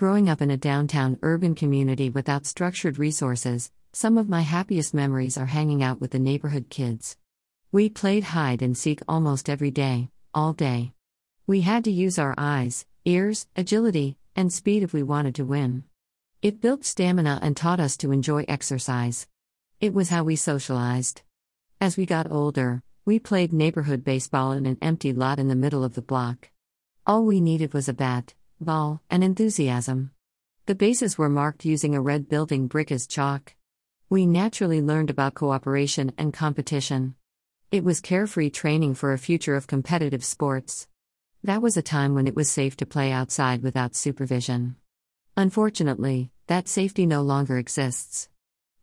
Growing up in a downtown urban community without structured resources, some of my happiest memories are hanging out with the neighborhood kids. We played hide and seek almost every day, all day. We had to use our eyes, ears, agility, and speed if we wanted to win. It built stamina and taught us to enjoy exercise. It was how we socialized. As we got older, we played neighborhood baseball in an empty lot in the middle of the block. All we needed was a bat, ball, and enthusiasm. The bases were marked using a red building brick as chalk. We naturally learned about cooperation and competition. It was carefree training for a future of competitive sports. That was a time when it was safe to play outside without supervision. Unfortunately, that safety no longer exists.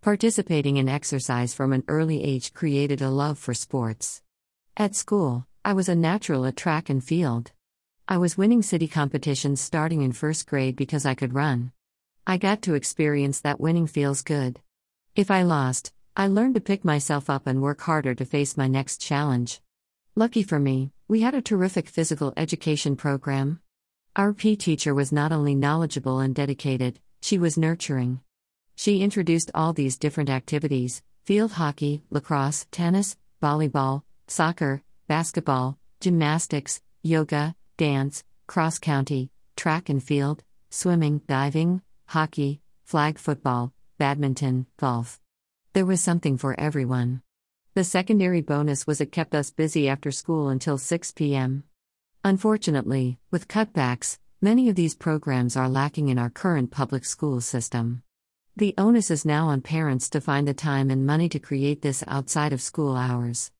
Participating in exercise from an early age created a love for sports. At school, I was a natural at track and field. I was winning city competitions starting in first grade because I could run. I got to experience that winning feels good. If I lost, I learned to pick myself up and work harder to face my next challenge. Lucky for me, we had a terrific physical education program. Our PE teacher was not only knowledgeable and dedicated, she was nurturing. She introduced all these different activities: field hockey, lacrosse, tennis, volleyball, soccer, basketball, gymnastics, yoga, dance, cross-country, track and field, swimming, diving, hockey, flag football, badminton, golf. There was something for everyone. The secondary bonus was it kept us busy after school until 6 p.m. Unfortunately, with cutbacks, many of these programs are lacking in our current public school system. The onus is now on parents to find the time and money to create this outside of school hours.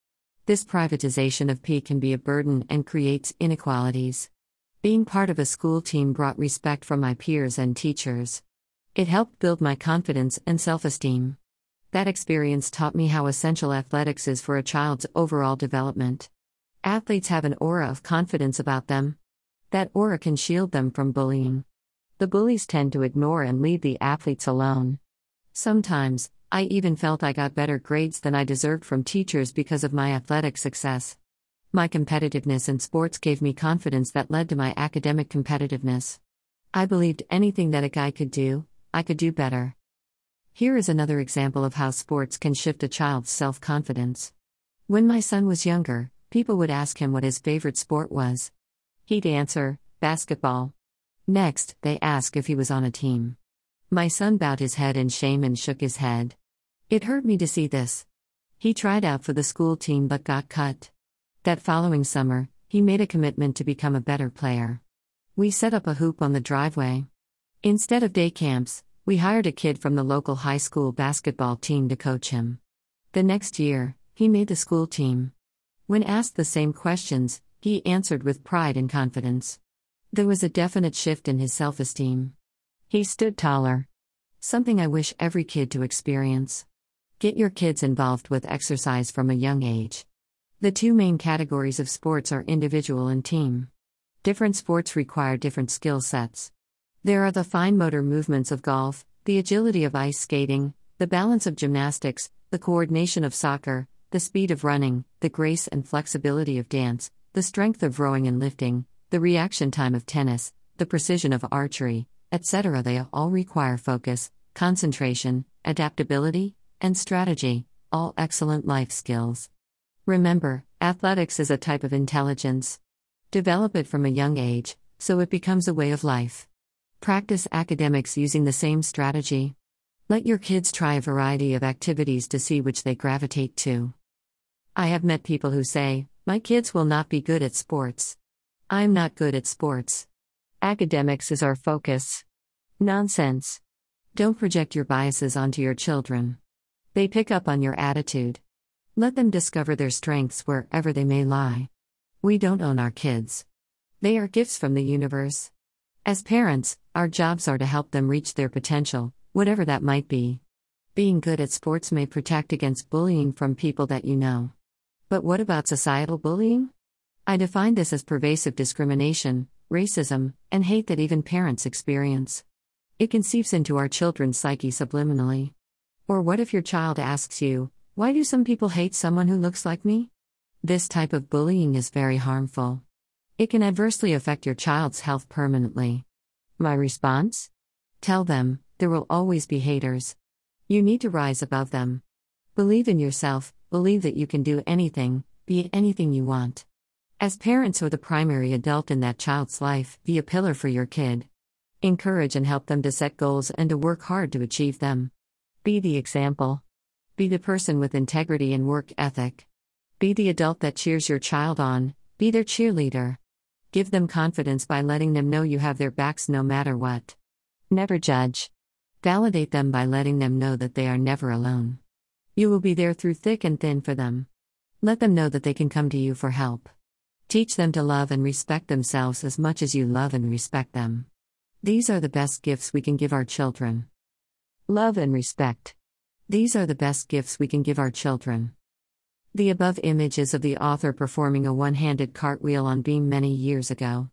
This privatization of PE can be a burden and creates inequalities. Being part of a school team brought respect from my peers and teachers. It helped build my confidence and self-esteem. That experience taught me how essential athletics is for a child's overall development. Athletes have an aura of confidence about them. That aura can shield them from bullying. The bullies tend to ignore and leave the athletes alone. Sometimes, I even felt I got better grades than I deserved from teachers because of my athletic success. My competitiveness in sports gave me confidence that led to my academic competitiveness. I believed anything that a guy could do, I could do better. Here is another example of how sports can shift a child's self-confidence. When my son was younger, people would ask him what his favorite sport was. He'd answer, basketball. Next, they asked if he was on a team. My son bowed his head in shame and shook his head. It hurt me to see this. He tried out for the school team but got cut. That following summer, he made a commitment to become a better player. We set up a hoop on the driveway. Instead of day camps, we hired a kid from the local high school basketball team to coach him. The next year, he made the school team. When asked the same questions, he answered with pride and confidence. There was a definite shift in his self-esteem. He stood taller. Something I wish every kid to experience. Get your kids involved with exercise from a young age. The two main categories of sports are individual and team. Different sports require different skill sets. There are the fine motor movements of golf, the agility of ice skating, the balance of gymnastics, the coordination of soccer, the speed of running, the grace and flexibility of dance, the strength of rowing and lifting, the reaction time of tennis, the precision of archery, etc. They all require focus, concentration, adaptability, and strategy, all excellent life skills. Remember, athletics is a type of intelligence. Develop it from a young age, so it becomes a way of life. Practice academics using the same strategy. Let your kids try a variety of activities to see which they gravitate to. I have met people who say, "My kids will not be good at sports. I'm not good at sports. Academics is our focus." Nonsense. Don't project your biases onto your children. They pick up on your attitude. Let them discover their strengths wherever they may lie. We don't own our kids. They are gifts from the universe. As parents, our jobs are to help them reach their potential, whatever that might be. Being good at sports may protect against bullying from people that you know. But what about societal bullying? I define this as pervasive discrimination, racism, and hate that even parents experience. It can seep into our children's psyche subliminally. Or what if your child asks you, "Why do some people hate someone who looks like me?" This type of bullying is very harmful. It can adversely affect your child's health permanently. My response? Tell them, there will always be haters. You need to rise above them. Believe in yourself, believe that you can do anything, be anything you want. As parents or the primary adult in that child's life, be a pillar for your kid. Encourage and help them to set goals and to work hard to achieve them. Be the example. Be the person with integrity and work ethic. Be the adult that cheers your child on, be their cheerleader. Give them confidence by letting them know you have their backs no matter what. Never judge. Validate them by letting them know that they are never alone. You will be there through thick and thin for them. Let them know that they can come to you for help. Teach them to love and respect themselves as much as you love and respect them. These are the best gifts we can give our children. Love and respect. These are the best gifts we can give our children. The above image is of the author performing a one-handed cartwheel on beam many years ago.